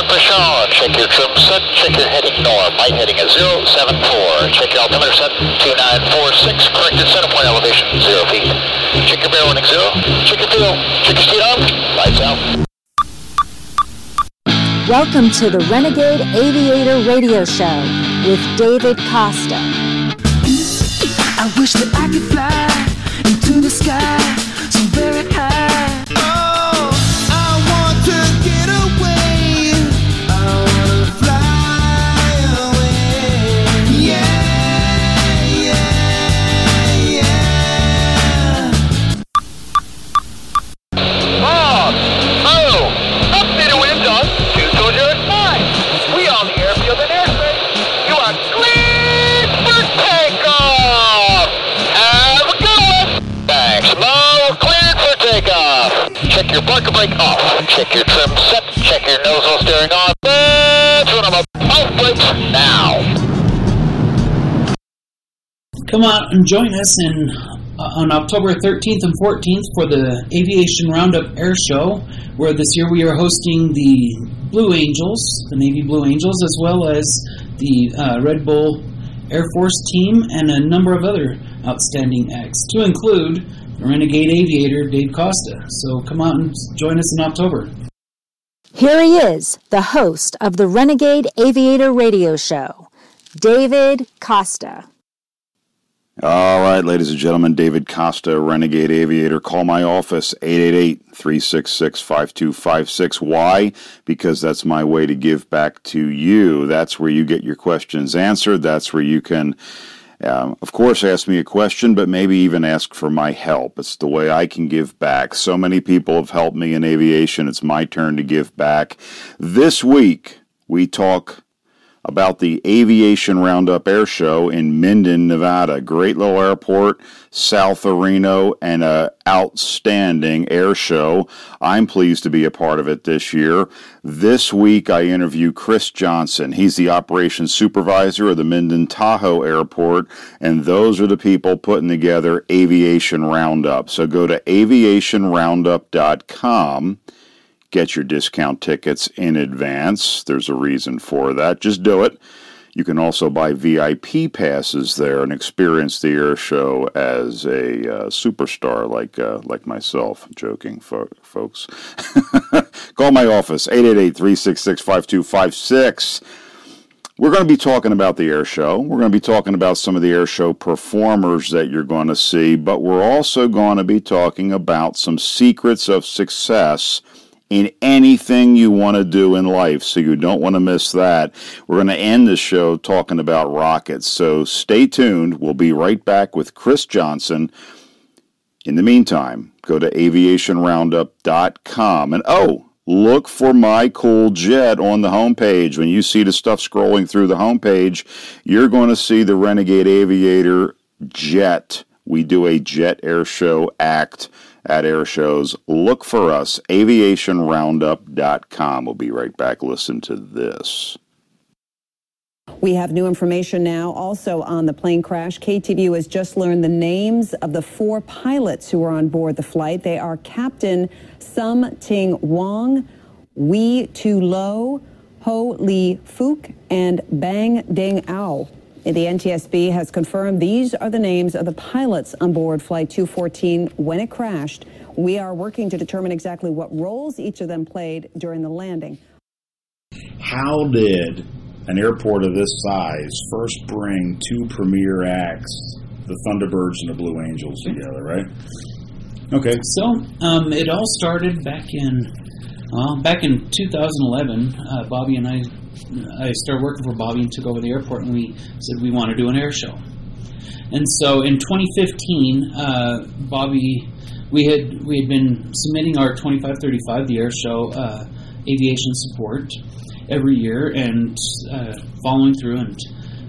Public pressure on. Check your trim set. Check your heading norm. Light heading is 074. Check your altimeter set 2946. Corrected center point elevation 0 feet. Check your bearing 0. Check your fuel. Check your speed out. Lights out. Welcome to the Renegade Aviator Radio Show with David Costa. I wish that I could fly into the sky so very high. Oh, I want to get away. I want to fly away. Yeah. Bob, oh, updated wind on 209. We on the airfield and airspace. You are clear for takeoff. Have a good one. Thanks, Mo. Cleared for takeoff. Check your parking brake off. Check your trim set. Check your nozzle steering on. That's what I'm about. Off blitz now. Come out and join us on October 13th and 14th for the Aviation Roundup Air Show, where this year we are hosting the Blue Angels, the Navy Blue Angels, as well as the Red Bull Air Force team and a number of other outstanding acts, to include the Renegade Aviator, Dave Costa. So come out and join us in October. Here he is, the host of the Renegade Aviator Radio Show, David Costa. All right, ladies and gentlemen, David Costa, Renegade Aviator. Call my office, 888-366-5256. Why? Because that's my way to give back to you. That's where you get your questions answered. That's where you can, of course, ask me a question, but maybe even ask for my help. It's the way I can give back. So many people have helped me in aviation. It's my turn to give back. This week, we talk about the Aviation Roundup Air Show in Minden, Nevada. Great little airport, south of Reno, and an outstanding air show. I'm pleased to be a part of it this year. This week, I interview Chris Johnson. He's the operations supervisor of the Minden Tahoe Airport, and those are the people putting together Aviation Roundup. So go to aviationroundup.com. Get your discount tickets in advance. There's a reason for that. Just do it. You can also buy VIP passes there and experience the air show as a superstar like myself. I'm joking, folks. Call my office, 888-366-5256. We're going to be talking about the air show. We're going to be talking about some of the air show performers that you're going to see, but we're also going to be talking about some secrets of success in anything you want to do in life, so you don't want to miss that. We're going to end the show talking about rockets, so stay tuned. We'll be right back with Chris Johnson. In the meantime, go to aviationroundup.com. And look for my cool jet on the homepage. When you see the stuff scrolling through the homepage, you're going to see the Renegade Aviator jet. We do a jet air show act at air shows. Look for us, aviationroundup.com. We'll be right back. Listen to this. We have new information now also on the plane crash. KTVU has just learned the names of the 4 pilots who were on board the flight. They are Captain Sum Ting Wong, Wee Tu Lo, Ho Lee Fook, and Bang Ding Ao. The NTSB has confirmed these are the names of the pilots on board Flight 214 when it crashed. We are working to determine exactly what roles each of them played during the landing. How did an airport of this size first bring 2 premier acts, the Thunderbirds and the Blue Angels, together, right? Okay. So it all started back in 2011. Bobby and I started working for Bobby and took over the airport, and we said we want to do an air show. And so in 2015, Bobby, we had been submitting our 2535, the air show aviation support, every year, and following through. And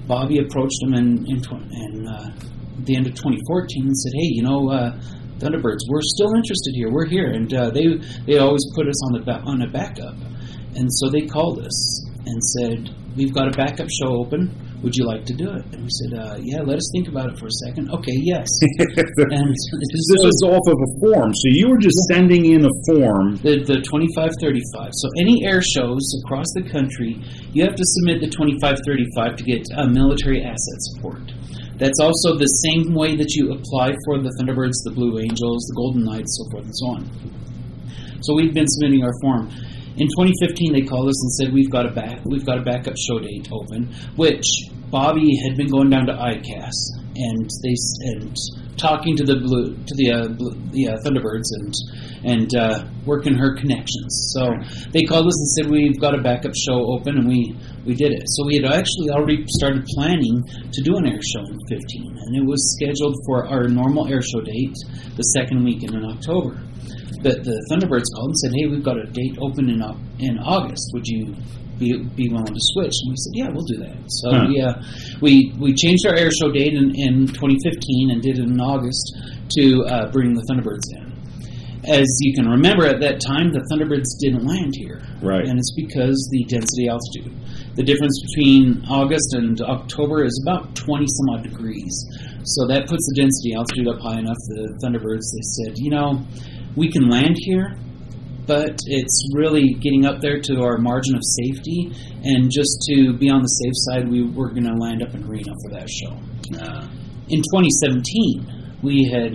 Bobby approached him in the end of 2014 and said, hey, Thunderbirds, we're still interested here. We're here, and they always put us on a backup. And so they called us and said, we've got a backup show open. would you like to do it? And we said, yeah, let us think about it for a second. Okay, yes. And this is off of a form. So you were just sending in a form. The 2535. So any air shows across the country, you have to submit the 2535 to get military asset support. That's also the same way that you apply for the Thunderbirds, the Blue Angels, the Golden Knights, so forth and so on. So we've been submitting our form. In 2015, they called us and said, we've got a backup show date open, which Bobby had been going down to ICAS and talking to the Thunderbirds and working her connections. So they called us and said, we've got a backup show open, and we did it. So we had actually already started planning to do an air show in 2015, and it was scheduled for our normal air show date, the second weekend in October. But the Thunderbirds called and said, hey, we've got a date open in August. Would you be willing to switch? And we said, yeah, we'll do that. So we changed our air show date in 2015 and did it in August to bring the Thunderbirds in. As you can remember, at that time, the Thunderbirds didn't land here. Right. And it's because the density altitude. The difference between August and October is about 20-some-odd degrees. So that puts the density altitude up high enough that the Thunderbirds, they said, you know, we can land here, but it's really getting up there to our margin of safety, and just to be on the safe side, we were going to land up in Reno for that show. In 2017, we had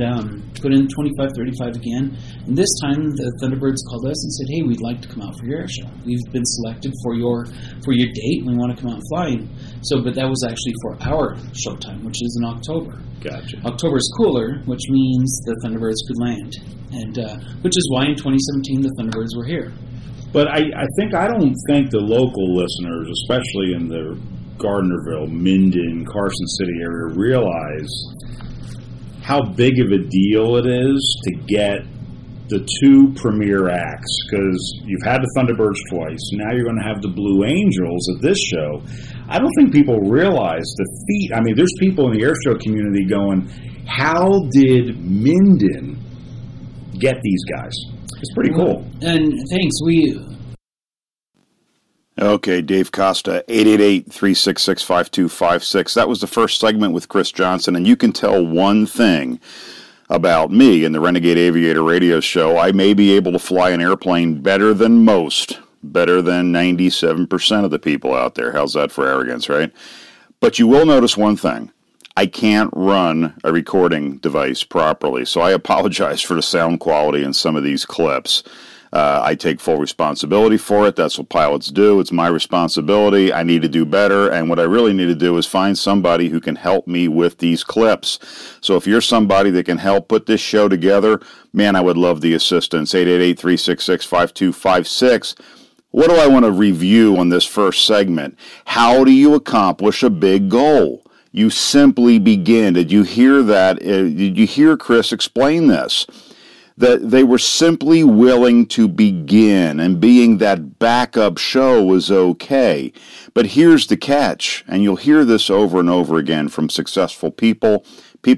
put in 2535 again, and this time the Thunderbirds called us and said, hey, we'd like to come out for your air show. We've been selected for your date, and we want to come out and fly. So, but that was actually for our showtime, which is in October. Gotcha. October's cooler, which means the Thunderbirds could land, and which is why in 2017 the Thunderbirds were here. But I don't think the local listeners, especially in the Gardnerville, Minden, Carson City area, realize how big of a deal it is to get the two premier acts, because you've had the Thunderbirds twice, now you're going to have the Blue Angels at this show. I don't think people realize the feat. I mean, there's people in the air show community going, how did Minden get these guys? It's pretty cool. And thanks. Okay, Dave Costa, 888-366-5256. That was the first segment with Chris Johnson, and you can tell one thing about me and the Renegade Aviator radio show. I may be able to fly an airplane better than most, better than 97% of the people out there. How's that for arrogance, right? But you will notice one thing. I can't run a recording device properly, so I apologize for the sound quality in some of these clips. I take full responsibility for it. That's what pilots do. It's my responsibility. I need to do better. And what I really need to do is find somebody who can help me with these clips. So if you're somebody that can help put this show together, man, I would love the assistance. 888-366-5256. What do I want to review on this first segment? How do you accomplish a big goal? You simply begin. Did you hear that? Did you hear Chris explain this? That they were simply willing to begin, and being that backup show was okay. But here's the catch, and you'll hear this over and over again from successful people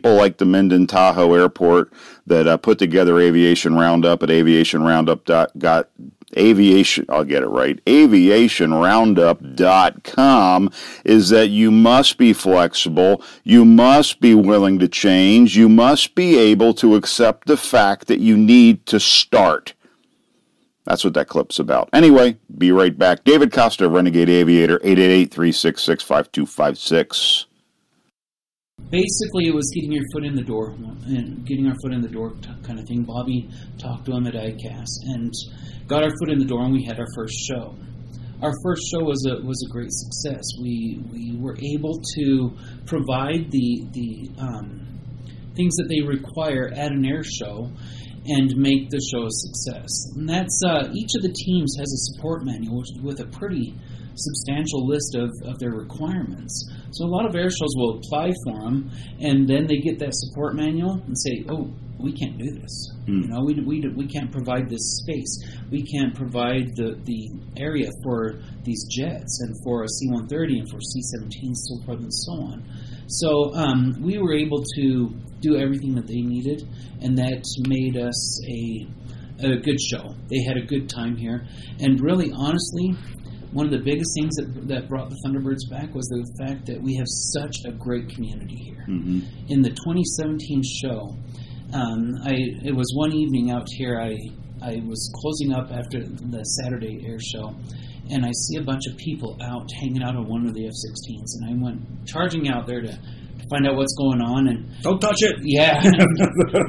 like the Minden Tahoe Airport that put together Aviation Roundup at aviationroundup.com, is that you must be flexible, you must be willing to change, you must be able to accept the fact that you need to start. That's what that clip's about. Anyway, be right back. David Costa, Renegade Aviator, 888-366-5256. Basically, it was getting your foot in the door, and getting our foot in the door kind of thing. Bobby talked to him at ICAS and got our foot in the door, and we had our first show. Our first show was a great success. We were able to provide the things that they require at an air show and make the show a success. And that's each of the teams has a support manual with a pretty substantial list of their requirements. So a lot of air shows will apply for them, and then they get that support manual and say, oh, we can't do this. You know, we can't provide this space. We can't provide the area for these jets and for a C-130 and for C-17, so forth and so on. So we were able to do everything that they needed, and that made us a good show. They had a good time here, and really, honestly, one of the biggest things that brought the Thunderbirds back was the fact that we have such a great community here. Mm-hmm. In the 2017 show, it was one evening out here. I was closing up after the Saturday air show, and I see a bunch of people out hanging out on one of the F-16s, and I went charging out there to find out what's going on. And don't touch it! Yeah.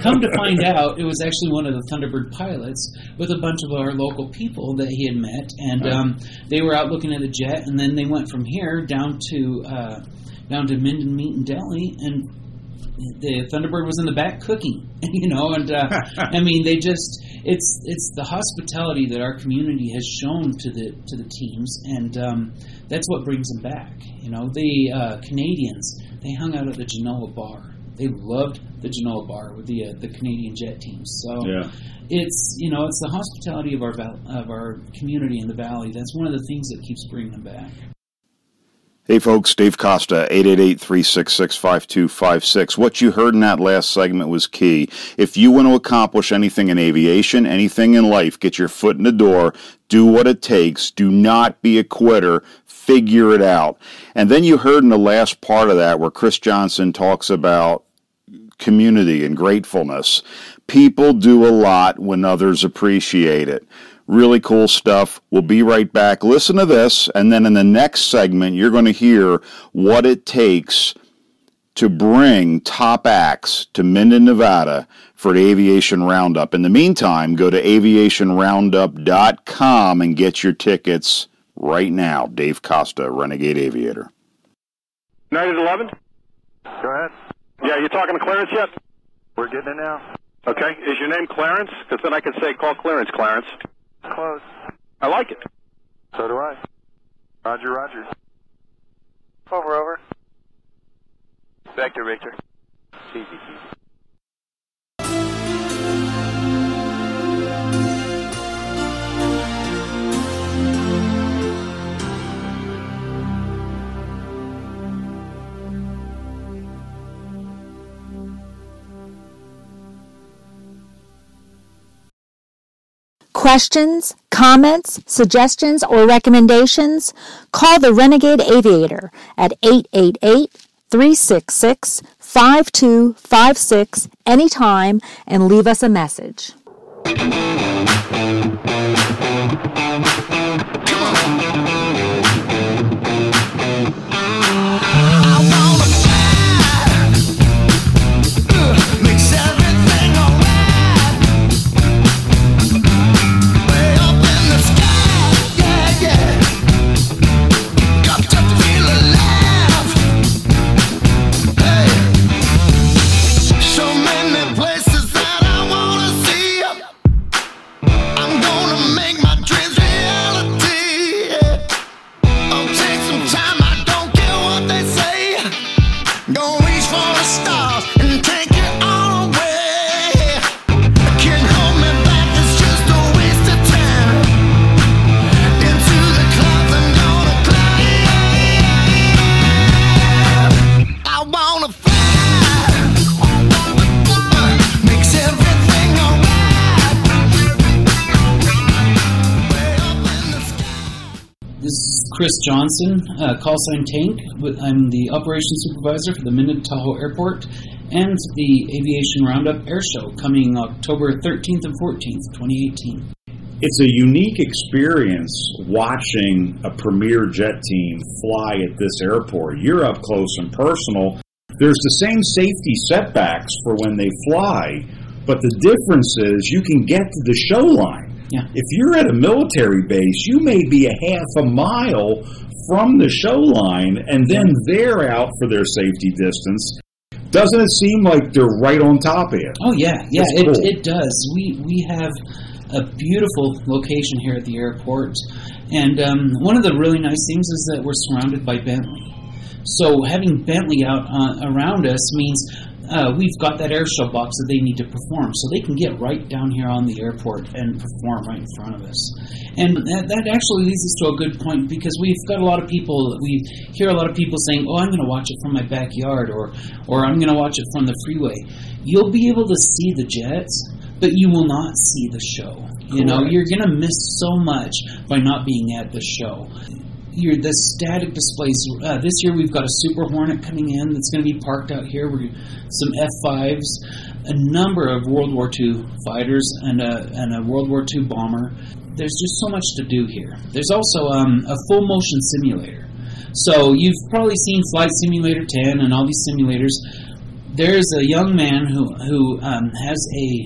Come to find out, it was actually one of the Thunderbird pilots with a bunch of our local people that he had met, and they were out looking at the jet, and then they went from here down to Minden Meat and Deli, and the Thunderbird was in the back cooking, you know, and I mean, they just, it's the hospitality that our community has shown to the teams, and that's what brings them back. You know, the Canadians, they hung out at the Genoa Bar. They loved the Genoa Bar with the Canadian jet teams. So yeah. It's, you know, it's the hospitality of our community in the valley. That's one of the things that keeps bringing them back. Hey folks, Dave Costa, 888-366-5256. What you heard in that last segment was key. If you want to accomplish anything in aviation, anything in life, get your foot in the door, do what it takes, do not be a quitter, figure it out. And then you heard in the last part of that where Chris Johnson talks about community and gratefulness. People do a lot when others appreciate it. Really cool stuff. We'll be right back. Listen to this, and then in the next segment, you're going to hear what it takes to bring top acts to Minden, Nevada for the Aviation Roundup. In the meantime, go to aviationroundup.com and get your tickets right now. Dave Costa, Renegade Aviator. United 11? Go ahead. Yeah, you talking to Clarence yet? We're getting it now. Okay. Is your name Clarence? Because then I can say, call Clarence, Clarence. Close. I like it. So do I. Roger, Roger. Over, over. Back to Victor. Easy, easy. Questions, comments, suggestions, or recommendations? Call the Renegade Aviator at 888-366-5256 anytime and leave us a message. Chris Johnson, call sign Tank. I'm the operations supervisor for the Minden Tahoe Airport and the Aviation Roundup Air Show coming October 13th and 14th, 2018. It's a unique experience watching a premier jet team fly at this airport. You're up close and personal. There's the same safety setbacks for when they fly, but the difference is you can get to the show line. Yeah. If you're at a military base, you may be a half a mile from the show line, and then they're out for their safety distance. Doesn't it seem like they're right on top of it? Oh, yeah. Yeah, cool. It does. We have a beautiful location here at the airport, and one of the really nice things is that we're surrounded by Bentley. So having Bentley out around us means... we've got that air show box that they need to perform, so they can get right down here on the airport and perform right in front of us. And that actually leads us to a good point, because we've got a lot of people, we hear a lot of people saying, oh, I'm going to watch it from my backyard, or I'm going to watch it from the freeway. You'll be able to see the jets, but you will not see the show. You know, you're going to miss so much by not being at the show. The static displays. This year we've got a Super Hornet coming in that's going to be parked out here. We're some F-5s, a number of World War II fighters, and a World War II bomber. There's just so much to do here. There's also a full motion simulator. So you've probably seen Flight Simulator 10 and all these simulators. There's a young man who has a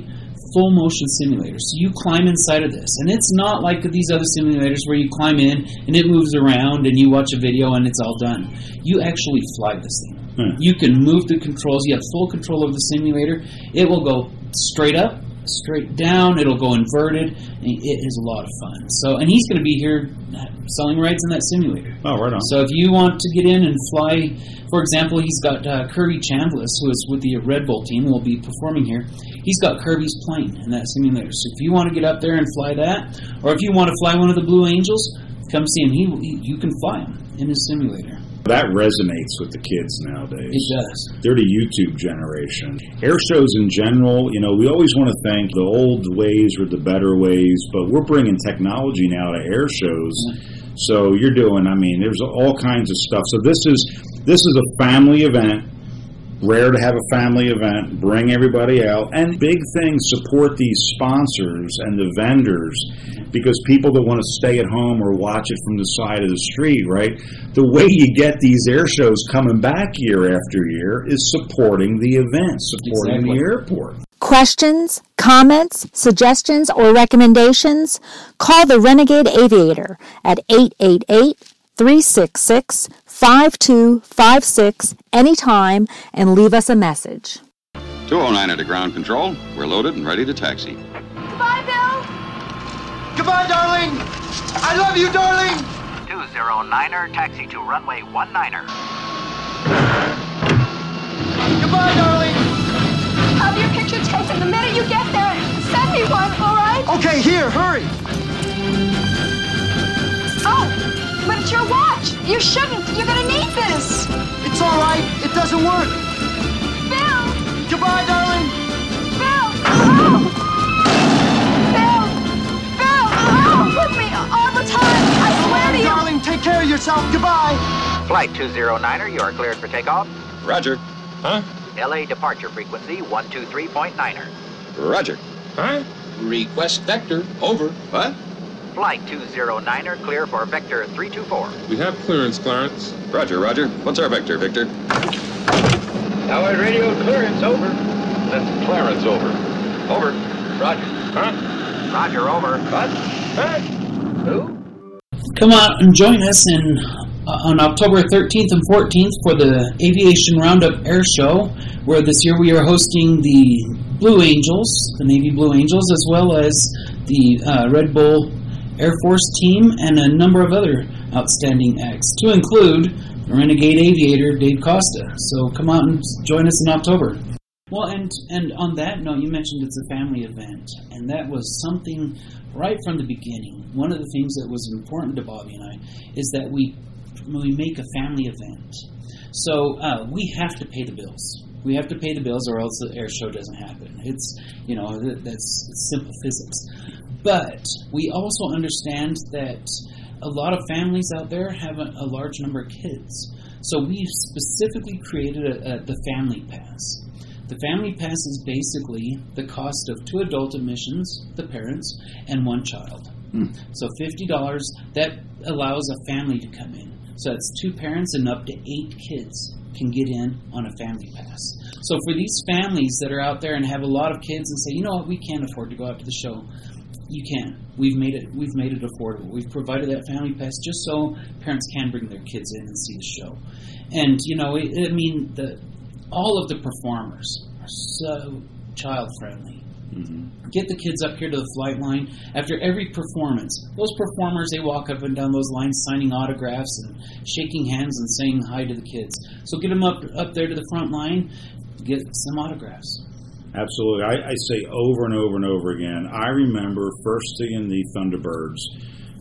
full motion simulator. So you climb inside of this, and it's not like these other simulators where you climb in and it moves around and you watch a video and it's all done. You actually fly this thing. You can move the controls. You have full control of the simulator. It will go straight up, straight down. It'll go inverted. It is a lot of fun. So, and he's going to be here selling rides in that simulator. Oh, right on. So if you want to get in and fly, for example, he's got Kirby Chambliss, who is with the Red Bull team, will be performing here. He's got Kirby's plane in that simulator. So if you want to get up there and fly that, or if you want to fly one of the Blue Angels, come see him. You can fly him in his simulator. That resonates with the kids nowadays. It does. They're the YouTube generation. Air shows in general, you know, we always want to think the old ways were the better ways, but we're bringing technology now to air shows. Yeah. So you're doing, I mean, there's all kinds of stuff. So this is a family event. Rare to have a family event. Bring everybody out. And big thing, support these sponsors and the vendors, because people that want to stay at home or watch it from the side of the street, right? The way you get these air shows coming back year after year is supporting the event, supporting the airport. Questions, comments, suggestions, or recommendations? Call the Renegade Aviator at 888-366-5256 anytime and leave us a message. 209 to ground control. We're loaded and ready to taxi. Goodbye, Bill. Goodbye, darling. I love you, darling. 209er, taxi to runway 19er. Goodbye, darling. Have your picture taken the minute you get there. Send me one, all right? Okay, here, hurry. Oh. But it's your watch. You shouldn't. You're going to need this. It's all right. It doesn't work. Bill. Goodbye, darling. Bill. Oh. Bill. Bill. Oh, with me all the time. I swear to you. Darling, take care of yourself. Goodbye. Flight 209er, you are cleared for takeoff. Roger. Huh? LA departure frequency 123.9er. Roger. Huh? Request vector. Over. What? Flight 209er, clear for vector 324. We have clearance, Clarence. Roger, roger. What's our vector, Victor? Tower radio clearance, over. That's Clarence, over. Over. Roger. Huh? Roger, over. What? Huh? Who? Come on and join us on October 13th and 14th for the Aviation Roundup Air Show, where this year we are hosting the Blue Angels, the Navy Blue Angels, as well as the Red Bull Air Force team, and a number of other outstanding acts, to include the Renegade Aviator, Dave Costa. So come out and join us in October. Well, and on that note, you mentioned it's a family event, and that was something right from the beginning. One of the things that was important to Bobby and I is that we make a family event. So we have to pay the bills. We have to pay the bills or else the air show doesn't happen. It's, you know, that's simple physics. But we also understand that a lot of families out there have a large number of kids. So we've specifically created the Family Pass. The Family Pass is basically the cost of 2 adult admissions, the parents, and 1 child. So $50, that allows a family to come in. So that's 2 parents and up to 8 kids can get in on a family pass. So for these families that are out there and have a lot of kids and say, you know what, we can't afford to go out to the show, you can. We've made it affordable. We've provided that family pass just so parents can bring their kids in and see the show. And, you know, all of the performers are so child-friendly. Mm-hmm. Get the kids up here to the flight line. After every performance, those performers, they walk up and down those lines signing autographs and shaking hands and saying hi to the kids. So get them up there to the front line, get some autographs. Absolutely. I say over and over and over again, I remember first seeing the Thunderbirds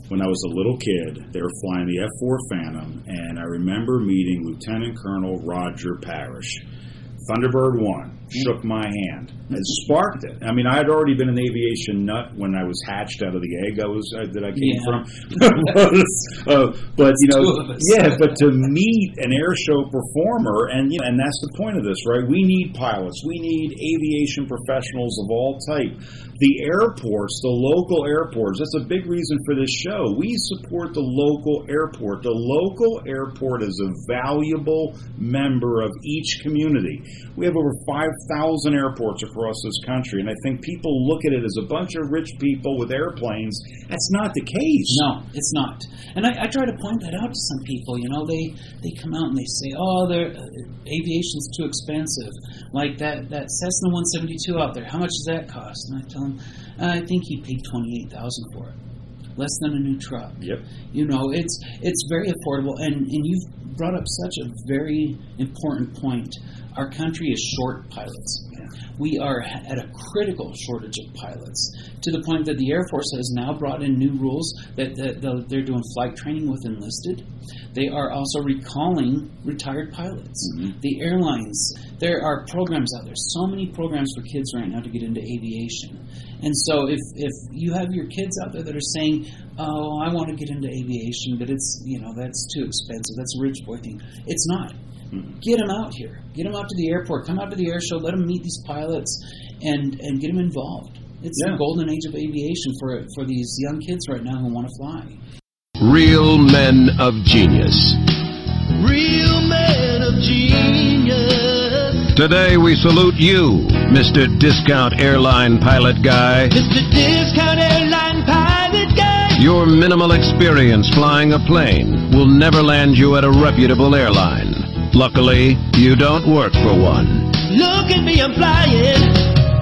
when I was a little kid. They were flying the F-4 Phantom, and I remember meeting Lieutenant Colonel Roger Parrish, Thunderbird 1. shook my hand. It sparked it. I mean, I had already been an aviation nut when I was hatched out of the egg that I came from. But you know, yeah. But to meet an air show performer, and you know, and that's the point of this, right? We need pilots. We need aviation professionals of all type. The airports, the local airports. That's a big reason for this show. We support the local airport. The local airport is a valuable member of each community. We have over 5,000 airports across this country, and I think people look at it as a bunch of rich people with airplanes. That's not the case. No, it's not. And I try to point that out to some people. You know, they come out and they say, oh, aviation's too expensive. Like that Cessna 172 out there, how much does that cost? And I tell them, I think he paid $28,000 for it. Less than a new truck. Yep. You know, it's very affordable, and you've brought up such a very important point. Our country is short pilots. Yeah. We are at a critical shortage of pilots, to the point that the Air Force has now brought in new rules that they're doing flight training with enlisted. They are also recalling retired pilots. Mm-hmm. The airlines, there are programs out there, so many programs for kids right now to get into aviation. And so if you have your kids out there that are saying, oh, I want to get into aviation, but it's, you know, that's too expensive, that's a rich boy thing. It's not. Get them out here. Get them out to the airport. Come out to the air show. Let them meet these pilots and get them involved. It's the golden age of aviation for these young kids right now who want to fly. Real men of genius. Real men of genius. Today we salute you, Mr. Discount Airline Pilot Guy. Mr. Discount Airline Pilot Guy. Your minimal experience flying a plane will never land you at a reputable airline. Luckily, you don't work for one. Look at me, I'm flying.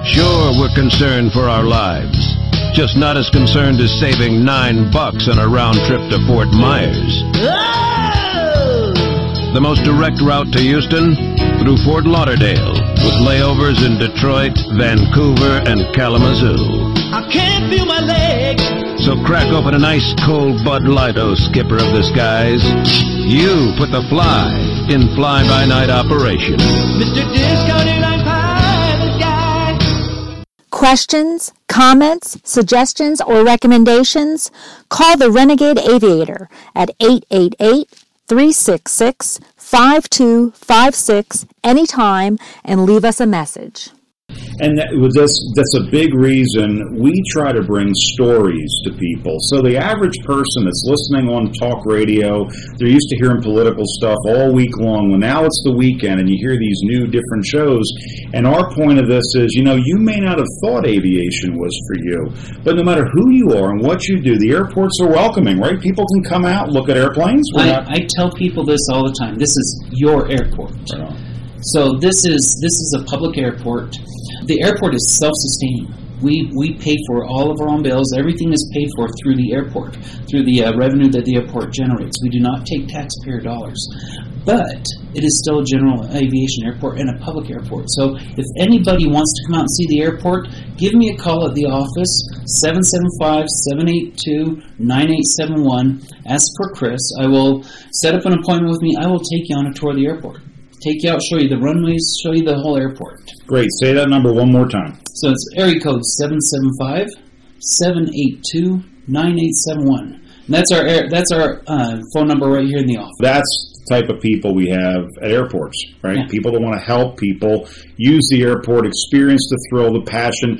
Sure, we're concerned for our lives. Just not as concerned as saving $9 on a round trip to Fort Myers. Oh! The most direct route to Houston? Through Fort Lauderdale, with layovers in Detroit, Vancouver, and Kalamazoo. I can't feel my legs. So crack open an ice-cold Bud Light, oh, skipper of the skies. You put the fly in fly-by-night operation. Mr. Discount Airline Pilot Guy. Questions, comments, suggestions, or recommendations? Call the Renegade Aviator at 888-366-5256 anytime and leave us a message. And that's a big reason we try to bring stories to people. So the average person that's listening on talk radio, they're used to hearing political stuff all week long. Well, now it's the weekend, and you hear these new different shows. And our point of this is, you know, you may not have thought aviation was for you, but no matter who you are and what you do, the airports are welcoming, right? People can come out, look at airplanes. I tell people this all the time. This is your airport. Right on. So this is a public airport. The airport is self-sustaining. We pay for all of our own bills. Everything is paid for through the airport, through the revenue that the airport generates. We do not take taxpayer dollars. But it is still a general aviation airport and a public airport. So if anybody wants to come out and see the airport, give me a call at the office, 775-782-9871. Ask for Chris. I will set up an appointment with me. I will take you on a tour of the airport. Take you out, show you the runways, show you the whole airport. Great. Say that number one more time. So it's area code 775-782-9871. And that's our phone number right here in the office. That's the type of people we have at airports, right? Yeah. People that want to help people, use the airport, experience the thrill, the passion.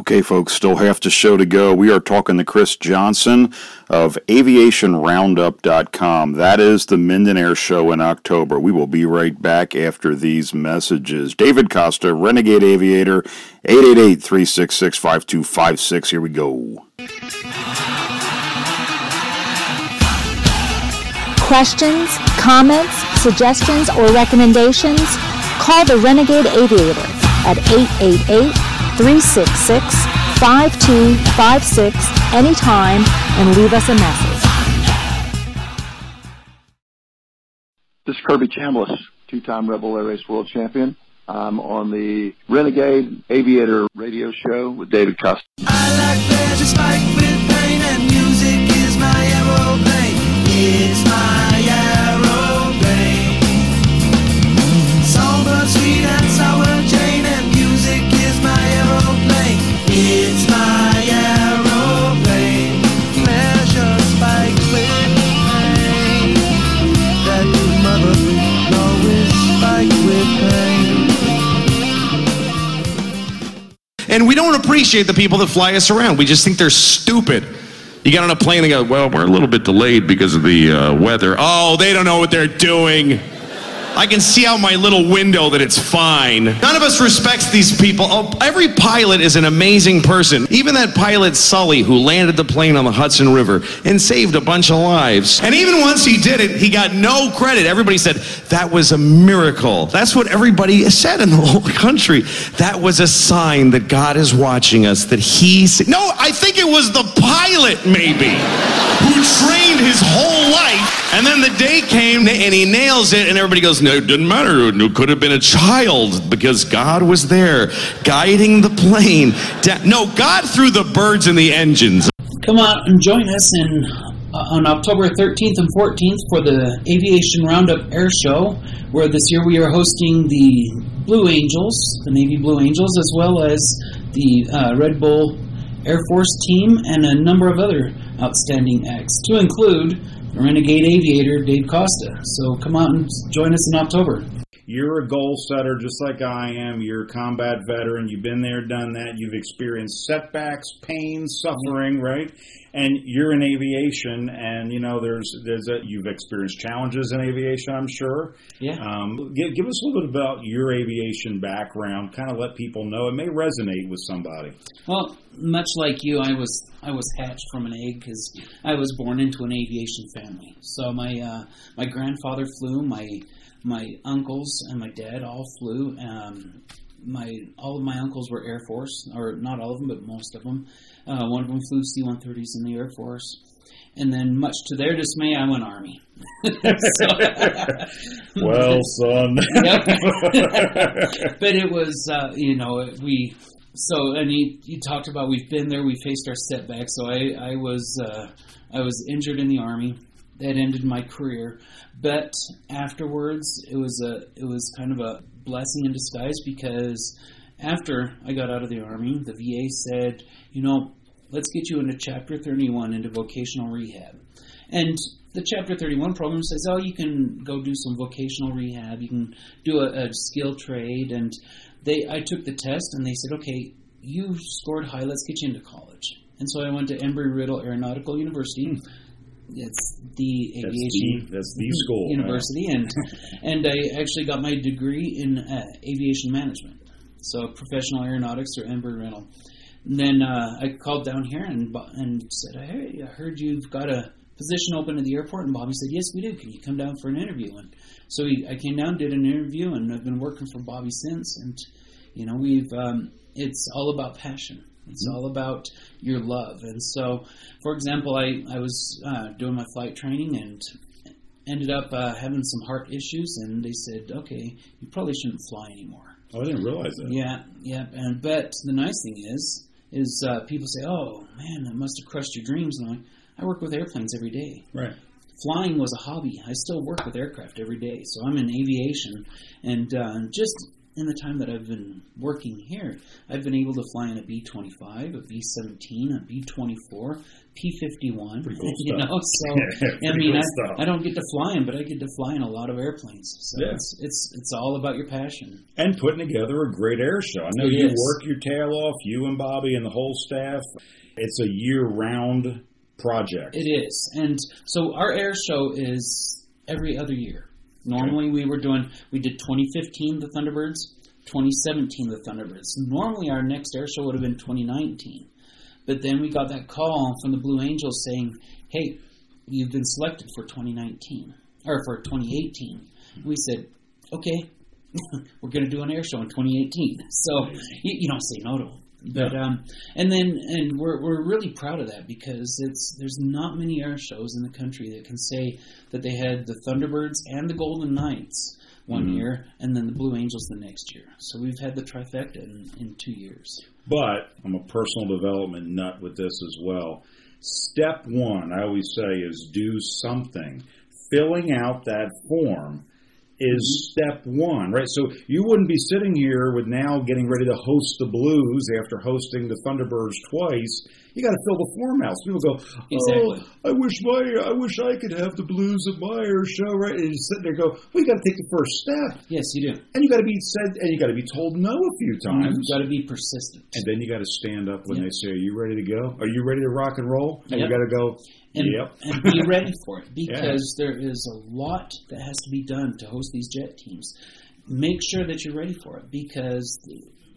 Okay, folks, still half the show to go. We are talking to Chris Johnson of AviationRoundup.com. That is the Minden Air Show in October. We will be right back after these messages. David Costa, Renegade Aviator, 888-366-5256. Here we go. Questions, comments, suggestions, or recommendations? Call the Renegade Aviator at 888-366-5256 anytime and leave us a message. This is Kirby Chambliss, two-time Red Bull Air Race World Champion. I'm on the Renegade Aviator radio show with David Costa. I like pleasure spiked with pain, and music is my aeroplane. It's my aeroplane. Salted, sweet, and sour, Jane, and And we don't appreciate the people that fly us around. We just think they're stupid. You get on a plane and go, well, we're a little bit delayed because of the weather. Oh, they don't know what they're doing. I can see out my little window that it's fine. None of us respects these people. Oh, every pilot is an amazing person. Even that pilot Sully who landed the plane on the Hudson River and saved a bunch of lives. And even once he did it, he got no credit. Everybody said, that was a miracle. That's what everybody said in the whole country. That was a sign that God is watching us, that he's... No, I think it was the pilot, maybe, who trained his whole life. And then the day came and he nails it and everybody goes, no, it didn't matter. It could have been a child because God was there guiding the plane. No, God threw the birds in the engines. Come out and join us on October 13th and 14th for the Aviation Roundup Air Show, where this year we are hosting the Blue Angels, the Navy Blue Angels, as well as the Red Bull Air Force team and a number of other outstanding acts, to include Renegade Aviator Dave Costa. So come out and join us in October. You're a goal setter just like I am. You're a combat veteran. You've been there, done that. You've experienced setbacks, pain, suffering, right? And you're in aviation, and you know you've experienced challenges in aviation, I'm sure. Yeah. Give us a little bit about your aviation background. Kind of let people know. It may resonate with somebody. Well, much like you, I was hatched from an egg because I was born into an aviation family. So my grandfather flew. My uncles and my dad all flew. All of my uncles were Air Force, or not all of them, but most of them. One of them flew C-130s in the Air Force. And then, much to their dismay, I went Army. Well, son. But it was, and you talked about we've been there, we faced our setbacks. So I was injured in the Army. That ended my career, but afterwards it was kind of a blessing in disguise, because after I got out of the Army, the VA said, let's get you into Chapter 31, into vocational rehab. And the Chapter 31 program says, you can go do some vocational rehab, you can do a skill trade. And I took the test and they said, okay, you scored high, let's get you into college. And so I went to Embry-Riddle Aeronautical University. It's the aviation school, university, right? and I actually got my degree in aviation management, so professional aeronautics, or Embry-Riddle. And then I called down here and said, hey, I heard you've got a position open at the airport. And Bobby said, yes, we do. Can you come down for an interview? And so I came down, did an interview, and I've been working for Bobby since. And we've it's all about passion. It's all about your love. And so, for example, I was doing my flight training and ended up having some heart issues, and they said, okay, you probably shouldn't fly anymore. Oh, I didn't realize that. Yeah. But the nice thing is people say, oh, man, that must have crushed your dreams. And I'm like, I work with airplanes every day. Right. Flying was a hobby. I still work with aircraft every day. So I'm in aviation, and just... in the time that I've been working here, I've been able to fly in a B-25, a B-17, a B-24, P-51. Pretty cool stuff. So I don't get to fly them, but I get to fly in a lot of airplanes. So yeah. It's all about your passion and putting together a great air show. I know you work your tail off, you and Bobby and the whole staff. It's a year-round project. It is, and so our air show is every other year. Normally we did 2015 the Thunderbirds, 2017 the Thunderbirds. Normally our next air show would have been 2019. But then we got that call from the Blue Angels saying, hey, you've been selected for 2019, or for 2018. We said, okay, we're going to do an air show in 2018. So you don't say no to them. But and we're really proud of that, because there's not many air shows in the country that can say that they had the Thunderbirds and the Golden Knights one year, and then the Blue Angels the next year. So we've had the trifecta in 2 years. But I'm a personal development nut with this as well. Step one, I always say, is do something. Filling out that form is step one, right? So you wouldn't be sitting here with now getting ready to host the Blues after hosting the Thunderbirds twice. You got to fill the form out. So people go, oh, exactly. I wish I could have the Blues at my air show, right? And you sit there and go, well, you got to take the first step. Yes, you do. And you got to be said, and you got to be told no a few times. You got to be persistent. And then you got to stand up when they say, "Are you ready to go? Are you ready to rock and roll?" And you got to go. And be ready for it, because there is a lot that has to be done to host these jet teams. Make sure that you're ready for it, because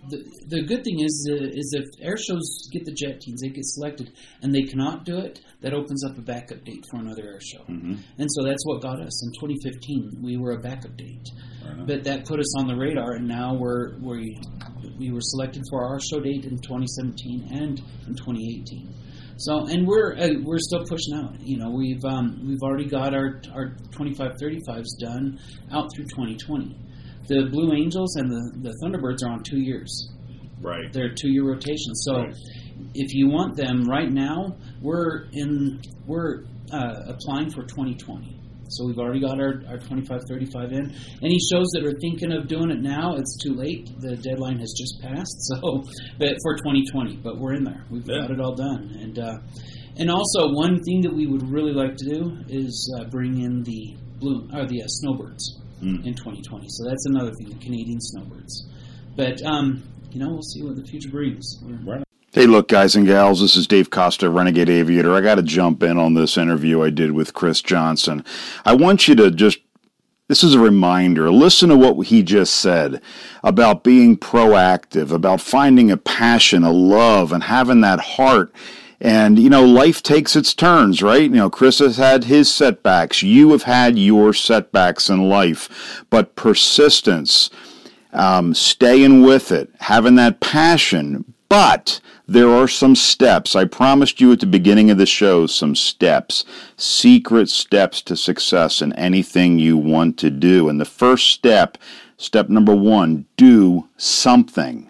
the good thing is if air shows get the jet teams, they get selected, and they cannot do it, that opens up a backup date for another air show. Mm-hmm. And so that's what got us. In 2015, we were a backup date. Right. But that put us on the radar, and now we were selected for our show date in 2017 and in 2018. So, and we're still pushing out. You know, we've already got our 2535s done out through 2020. The Blue Angels and the Thunderbirds are on 2 years. Right. They're 2 year rotations. So, if you want them right now, we're applying for 2020. So we've already got our 2535 in. Any shows that are thinking of doing it now, it's too late. The deadline has just passed. So, but for 2020, but we're in there. We've got it all done. And also one thing that we would really like to do is bring in the snowbirds in 2020. So that's another thing, the Canadian snowbirds. But we'll see what the future brings. Hey, look, guys and gals, this is Dave Costa, Renegade Aviator. I got to jump in on this interview I did with Chris Johnson. I want you to this is a reminder, listen to what he just said about being proactive, about finding a passion, a love, and having that heart. And, you know, life takes its turns, right? You know, Chris has had his setbacks. You have had your setbacks in life. But persistence, staying with it, having that passion. But there are some steps. I promised you at the beginning of the show some steps, secret steps to success in anything you want to do. And the first step, step number one, do something.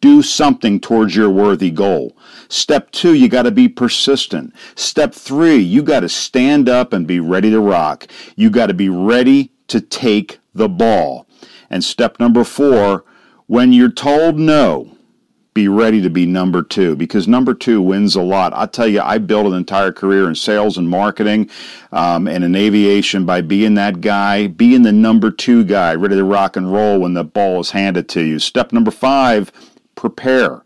Do something towards your worthy goal. Step two, you got to be persistent. Step three, you got to stand up and be ready to rock. You got to be ready to take the ball. And step number four, when you're told no, be ready to be number two, because number two wins a lot. I'll tell you, I built an entire career in sales and marketing and in aviation by being that guy, being the number two guy, ready to rock and roll when the ball is handed to you. Step number five, prepare.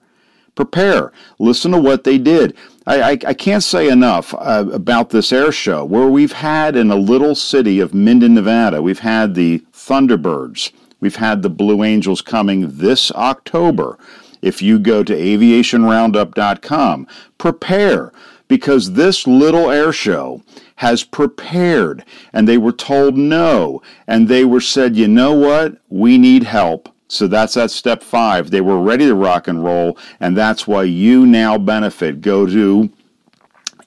Prepare. Listen to what they did. I can't say enough about this air show, where we've had in a little city of Minden, Nevada, we've had the Thunderbirds. We've had the Blue Angels coming this October. If you go to aviationroundup.com, prepare, because this little air show has prepared, and they were told no, and they were said, you know what, we need help. So that's that step five. They were ready to rock and roll, and that's why you now benefit. Go to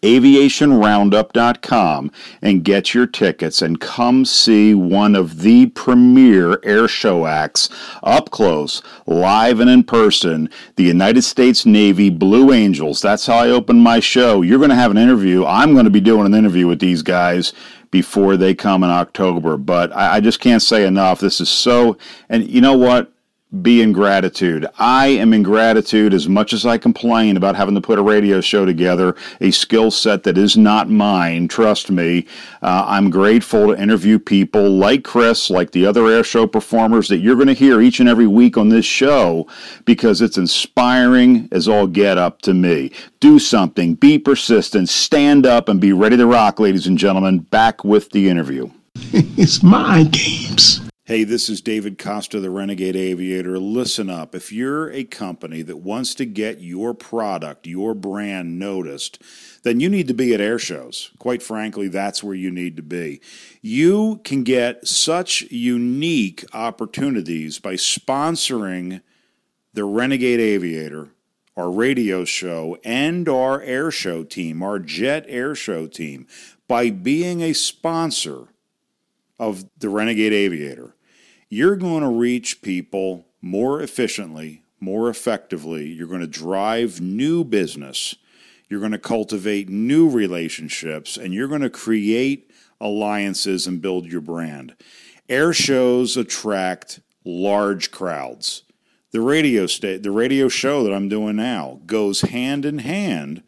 aviationroundup.com and get your tickets and come see one of the premier air show acts up close, live and in person, the United States Navy Blue Angels. That's how I open my show. You're going to have an interview. I'm going to be doing an interview with these guys before they come in October, but I just can't say enough. This is so, and you know what? Be in gratitude. I am in gratitude as much as I complain about having to put a radio show together, a skill set that is not mine, trust me. I'm grateful to interview people like Chris, like the other air show performers that you're going to hear each and every week on this show, because it's inspiring as all get up to me. Do something, be persistent, stand up, and be ready to rock, ladies and gentlemen. Back with the interview. It's mind games. Hey, this is David Costa, the Renegade Aviator. Listen up. If you're a company that wants to get your product, your brand noticed, then you need to be at air shows. Quite frankly, that's where you need to be. You can get such unique opportunities by sponsoring the Renegade Aviator, our radio show, and our air show team, our jet air show team, by being a sponsor of the Renegade Aviator. You're going to reach people more efficiently, more effectively. You're going to drive new business. You're going to cultivate new relationships, and you're going to create alliances and build your brand. Air shows attract large crowds. The radio show that I'm doing now goes hand in hand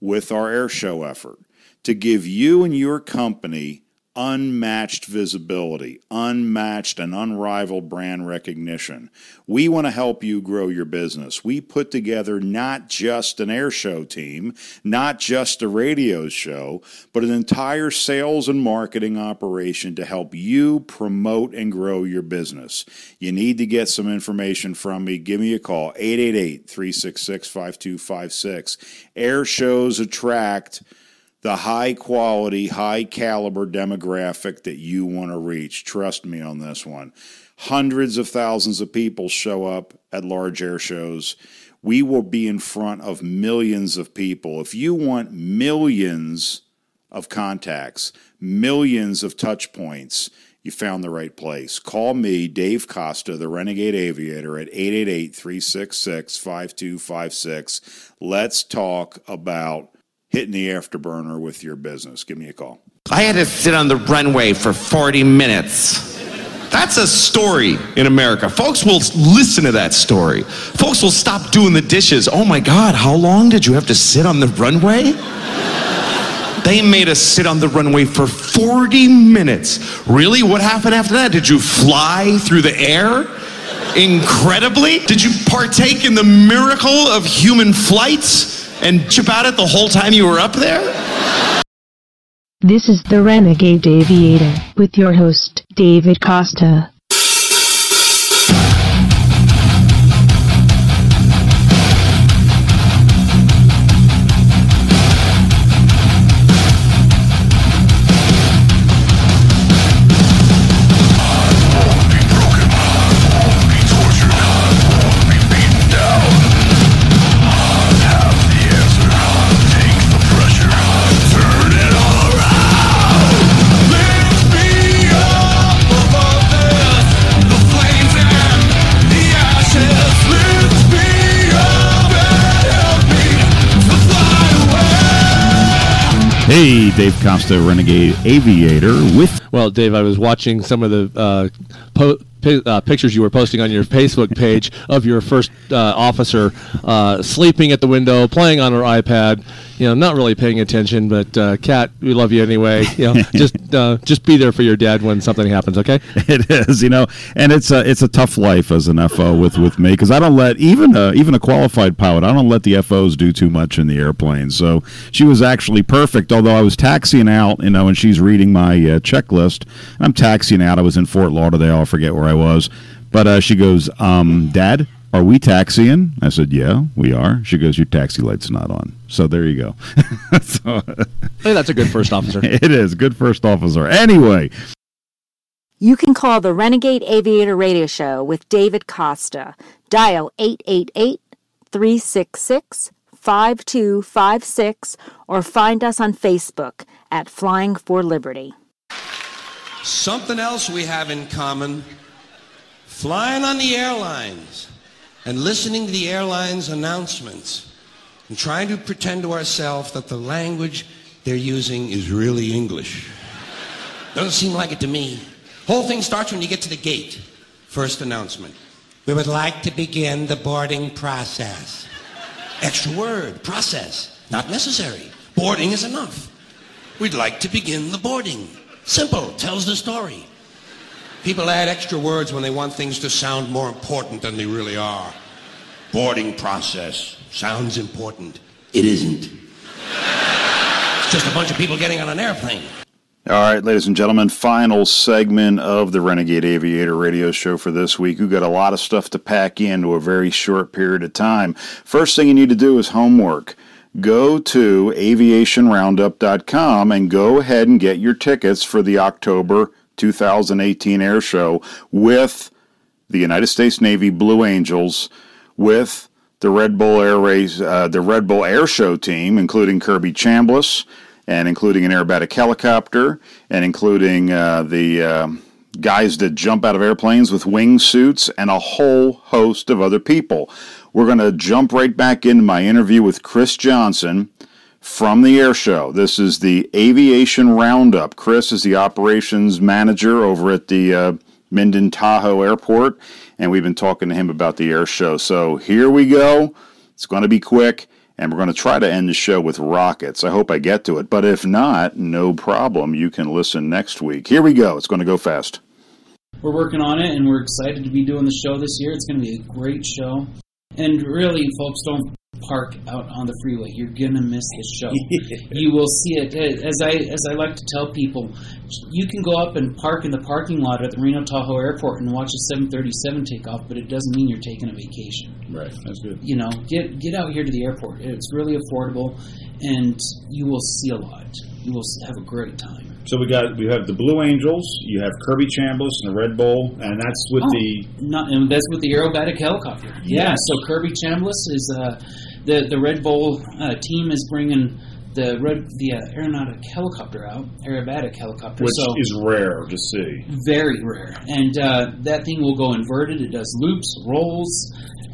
with our air show effort to give you and your company unmatched visibility, unmatched and unrivaled brand recognition. We want to help you grow your business. We put together not just an air show team, not just a radio show, but an entire sales and marketing operation to help you promote and grow your business. You need to get some information from me. Give me a call, 888-366-5256. Air shows attract the high-quality, high-caliber demographic that you want to reach. Trust me on this one. Hundreds of thousands of people show up at large air shows. We will be in front of millions of people. If you want millions of contacts, millions of touch points, you found the right place. Call me, Dave Costa, the Renegade Aviator, at 888-366-5256. Let's talk about hitting the afterburner with your business. Give me a call. I had to sit on the runway for 40 minutes. That's a story in America. Folks will listen to that story. Folks will stop doing the dishes. Oh my God, how long did you have to sit on the runway? They made us sit on the runway for 40 minutes. Really? What happened after that? Did you fly through the air? Incredibly? Did you partake in the miracle of human flights and chip out it the whole time you were up there? This is the Renegade Aviator with your host, David Costa. Hey, Dave Costa, Renegade Aviator with... Well, Dave, I was watching some of the pictures you were posting on your Facebook page of your first officer sleeping at the window, playing on her iPad, not really paying attention, but Kat, we love you anyway. Just be there for your dad when something happens, okay? It is, and it's a tough life as an FO with me, because I don't let, even a qualified pilot, I don't let the FOs do too much in the airplane. So she was actually perfect, although I was taxiing out, and she's reading my checklist. And I'm taxiing out. I was in Fort Lauderdale. I forget where I was. But she goes, Dad, are we taxiing? I said, yeah, we are. She goes, your taxi light's not on. So there you go. Hey, that's a good first officer. It is. Good first officer. Anyway. You can call the Renegade Aviator Radio Show with David Costa. Dial 888-366-5256 or find us on Facebook at Flying for Liberty. Something else we have in common, flying on the airlines and listening to the airlines' announcements and trying to pretend to ourselves that the language they're using is really English. Doesn't seem like it to me. Whole thing starts when you get to the gate. First announcement. We would like to begin the boarding process. Extra word, process, not necessary. Boarding is enough. We'd like to begin the boarding. Simple, tells the story. People add extra words when they want things to sound more important than they really are. Boarding process sounds important. It isn't. It's just a bunch of people getting on an airplane. All right, ladies and gentlemen, final segment of the Renegade Aviator Radio Show for this week. We've got a lot of stuff to pack into a very short period of time. First thing you need to do is homework. Go to aviationroundup.com and go ahead and get your tickets for the October 2018 air show with the United States Navy Blue Angels, with the Red Bull Air Race, the Red Bull Air Show team, including Kirby Chambliss, and including an aerobatic helicopter, and including the guys that jump out of airplanes with wingsuits, and a whole host of other people. We're going to jump right back into my interview with Chris Johnson from the air show. This is the Aviation Roundup. Chris is the operations manager over at the Minden Tahoe Airport, and we've been talking to him about the air show. So here we go. It's going to be quick, and we're going to try to end the show with rockets. I hope I get to it, but if not, no problem. You can listen next week. Here we go. It's going to go fast. We're working on it, and we're excited to be doing the show this year. It's going to be a great show. And really, folks, don't park out on the freeway. You're going to miss the show. You will see it. As I like to tell people, you can go up and park in the parking lot at the Reno Tahoe Airport and watch a 737 take off, but it doesn't mean you're taking a vacation. Right, that's good. You know, get out here to the airport. It's really affordable, and you will see a lot. You will have a great time. So we have the Blue Angels, you have Kirby Chambliss and the Red Bull, and that's with that's with the aerobatic helicopter. Yeah. So Kirby Chambliss is the Red Bull team is bringing the aeronautic helicopter out, aerobatic helicopter, which is rare to see. Very rare, and that thing will go inverted. It does loops, rolls.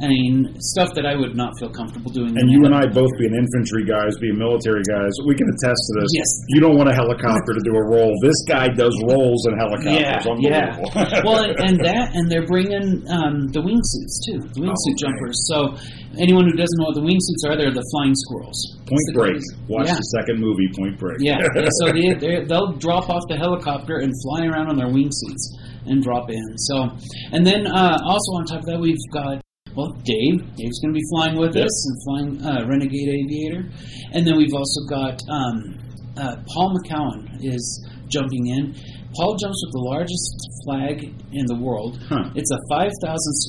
I mean, stuff that I would not feel comfortable doing. And you and I both being infantry guys, being military guys, we can attest to this. Yes. You don't want a helicopter to do a roll. This guy does rolls in helicopters. Yeah, unbelievable. Yeah. Well, and they're bringing the wingsuits, too, the wingsuit jumpers. So anyone who doesn't know what the wingsuits are, they're the flying squirrels. Point Break. Watch the second movie, Point Break. Yeah, so they'll drop off the helicopter and fly around on their wingsuits and drop in. So, and then also on top of that, we've got Dave's going to be flying with us and flying Renegade Aviator. And then we've also got Paul McCowan is jumping in. Paul jumps with the largest flag in the world. Huh. It's a 5,000...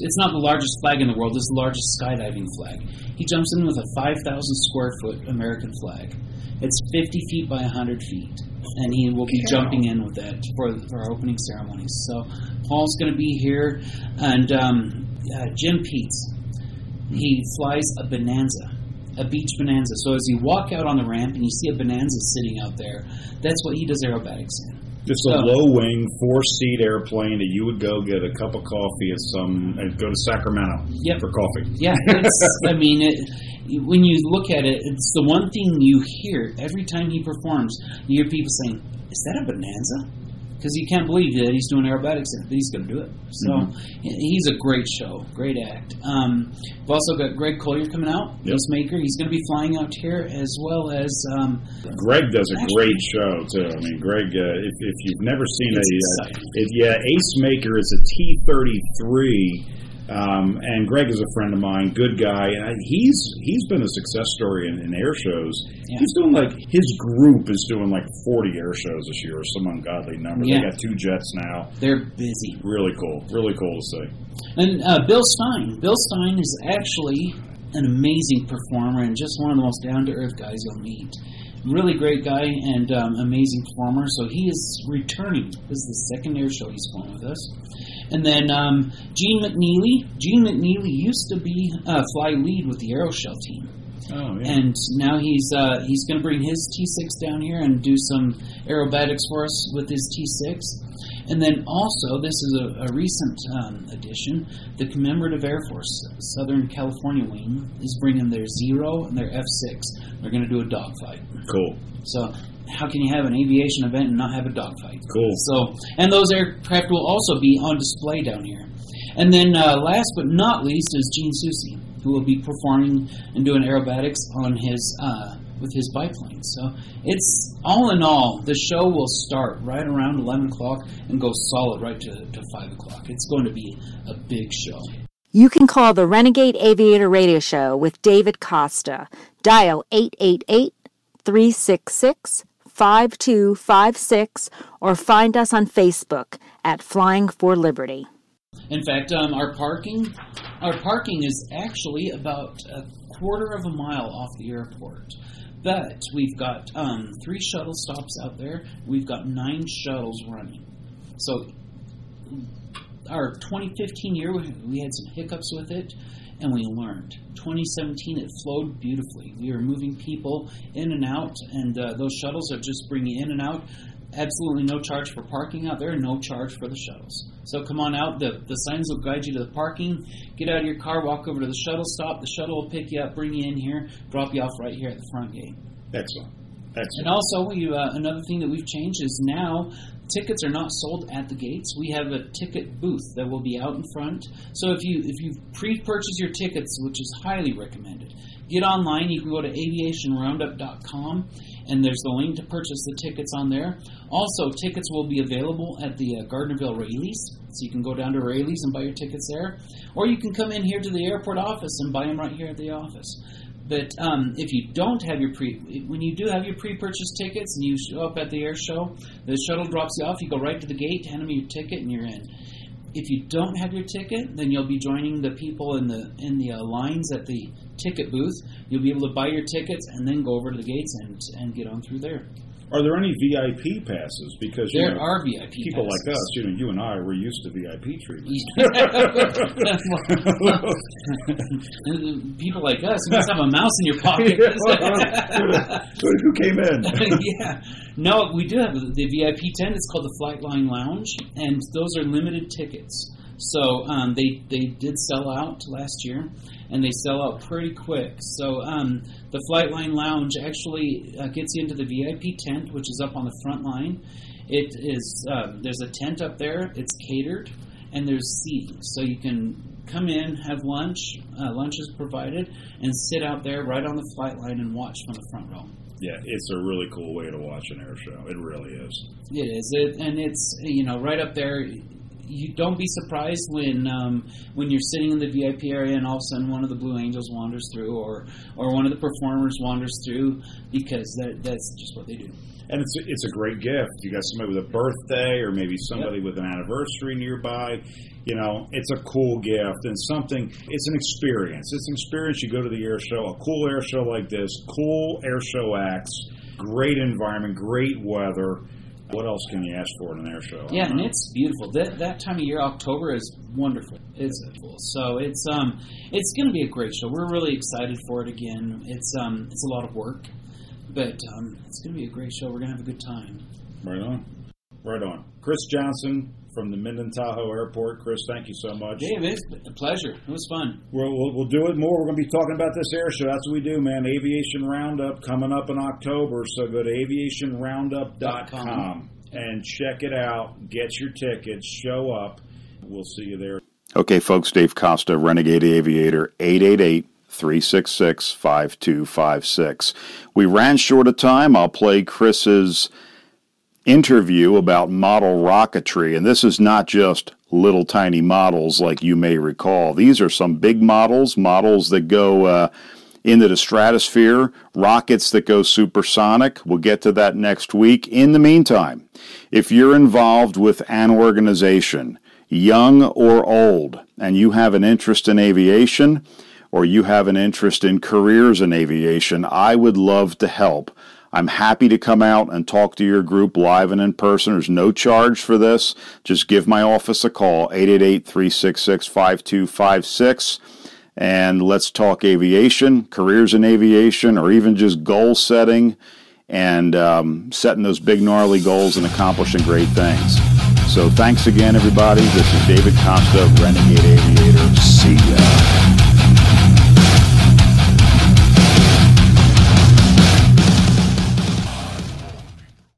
It's not the largest flag in the world. It's the largest skydiving flag. He jumps in with a 5,000-square-foot American flag. It's 50 feet by 100 feet. And he will be jumping in with that for our opening ceremonies. So Paul's going to be here. And... Jim Peets, he flies a Bonanza, a beach Bonanza. So as you walk out on the ramp and you see a Bonanza sitting out there, that's what he does aerobatics in. Just a low-wing, four-seat airplane that you would go get a cup of coffee and go to Sacramento for coffee. Yeah, when you look at it, it's the one thing you hear every time he performs. You hear people saying, "Is that a Bonanza?" Because you can't believe that he's doing aerobatics, but he's going to do it. So he's a great show, great act. We've also got Greg Collier coming out, Peacemaker. He's going to be flying out here as well as... Greg does a great show, too. I mean, Greg, if you've never seen Ace Maker is a T-33... and Greg is a friend of mine, good guy, and he's been a success story in air shows. Yeah. He's doing his group is doing 40 air shows this year, or some ungodly number. Yeah. They got 2 jets now. They're busy. Really cool to see. And Bill Stein is actually an amazing performer and just one of the most down-to-earth guys you'll meet. Really great guy and amazing performer. So he is returning. This is the second air show he's going with us. And then Gene McNeely. Gene McNeely used to be fly lead with the Aeroshell team. Oh, yeah. And now he's going to bring his T6 down here and do some aerobatics for us with his T6. And then also, this is a recent addition, the Commemorative Air Force, Southern California Wing, is bringing their Zero and their F6. They're going to do a dogfight. Cool. So how can you have an aviation event and not have a dogfight? Cool. So, and those aircraft will also be on display down here. And then last but not least is Gene Soucy, who will be performing and doing aerobatics on his with his biplane. So it's all in all, the show will start right around 11 o'clock and go solid right to 5 o'clock. It's going to be a big show. You can call the Renegade Aviator Radio Show with David Costa. Dial 888-366-5256 or find us on Facebook at Flying for Liberty. In fact, our parking is actually about a quarter of a mile off the airport. But we've got 3 shuttle stops out there. We've got 9 shuttles running. So our 2015 year, we had some hiccups with it, and we learned. 2017, it flowed beautifully. We were moving people in and out, and those shuttles are just bringing in and out. Absolutely no charge for parking out there, and no charge for the shuttles. So come on out. The signs will guide you to the parking. Get out of your car, walk over to the shuttle stop. The shuttle will pick you up, bring you in here, drop you off right here at the front gate. Excellent. Excellent. And also, another thing that we've changed is now tickets are not sold at the gates. We have a ticket booth that will be out in front. So if you pre-purchase your tickets, which is highly recommended, get online. You can go to aviationroundup.com, and there's the link to purchase the tickets on there. Also, tickets will be available at the Gardnerville Raley's, so you can go down to Raley's and buy your tickets there. Or you can come in here to the airport office and buy them right here at the office. But if you don't have when you do have your pre-purchase tickets and you show up at the air show, the shuttle drops you off, you go right to the gate, hand them your ticket, and you're in. If you don't have your ticket, then you'll be joining the people in the lines at the ticket booth. You'll be able to buy your tickets and then go over to the gates and get on through there. Are there any VIP passes? Because there are VIP people passes. Like us, you and I, we're used to VIP treatment. People like us, you must have a mouse in your pocket. Who came in? Yeah, no, we do have the VIP tent. It's called the Flightline Lounge, and those are limited tickets. So they did sell out last year, and they sell out pretty quick. So the Flightline Lounge actually gets you into the VIP tent, which is up on the front line. It is there's a tent up there. It's catered, and there's seating, so you can come in, have lunch. Lunch is provided, and sit out there right on the flight line and watch from the front row. Yeah, it's a really cool way to watch an air show. It really is. It is, and it's right up there. You don't be surprised when you're sitting in the VIP area and all of a sudden one of the Blue Angels wanders through or one of the performers wanders through, because that's just what they do. And it's a great gift. You got somebody with a birthday or maybe somebody with an anniversary nearby. It's a cool gift and something. It's an experience. It's an experience. You go to the air show, a cool air show like this, cool air show acts, great environment, great weather. What else can you ask for in an air show? Yeah, and it's beautiful. That time of year, October, is wonderful. It's beautiful. So it's going to be a great show. We're really excited for it again. It's a lot of work, but it's going to be a great show. We're going to have a good time. Right on. Right on. Chris Johnson from the Minden Tahoe Airport. Chris, thank you so much. Dave, it's a pleasure. It was fun. We'll do it more. We're going to be talking about this air show. That's what we do, man. Aviation Roundup coming up in October. So go to aviationroundup.com and check it out. Get your tickets. Show up. We'll see you there. Okay, folks. Dave Costa, Renegade Aviator, 888-366-5256. We ran short of time. I'll play Chris's interview about model rocketry, and this is not just little tiny models like you may recall. These are some big models that go into the stratosphere, rockets that go supersonic. We'll get to that next week. In the meantime, if you're involved with an organization, young or old, and you have an interest in aviation or you have an interest in careers in aviation, I would love to help. I'm happy to come out and talk to your group live and in person. There's no charge for this. Just give my office a call, 888-366-5256, and let's talk aviation, careers in aviation, or even just goal setting and setting those big gnarly goals and accomplishing great things. So thanks again, everybody. This is David Costa, Renegade Aviator. See ya.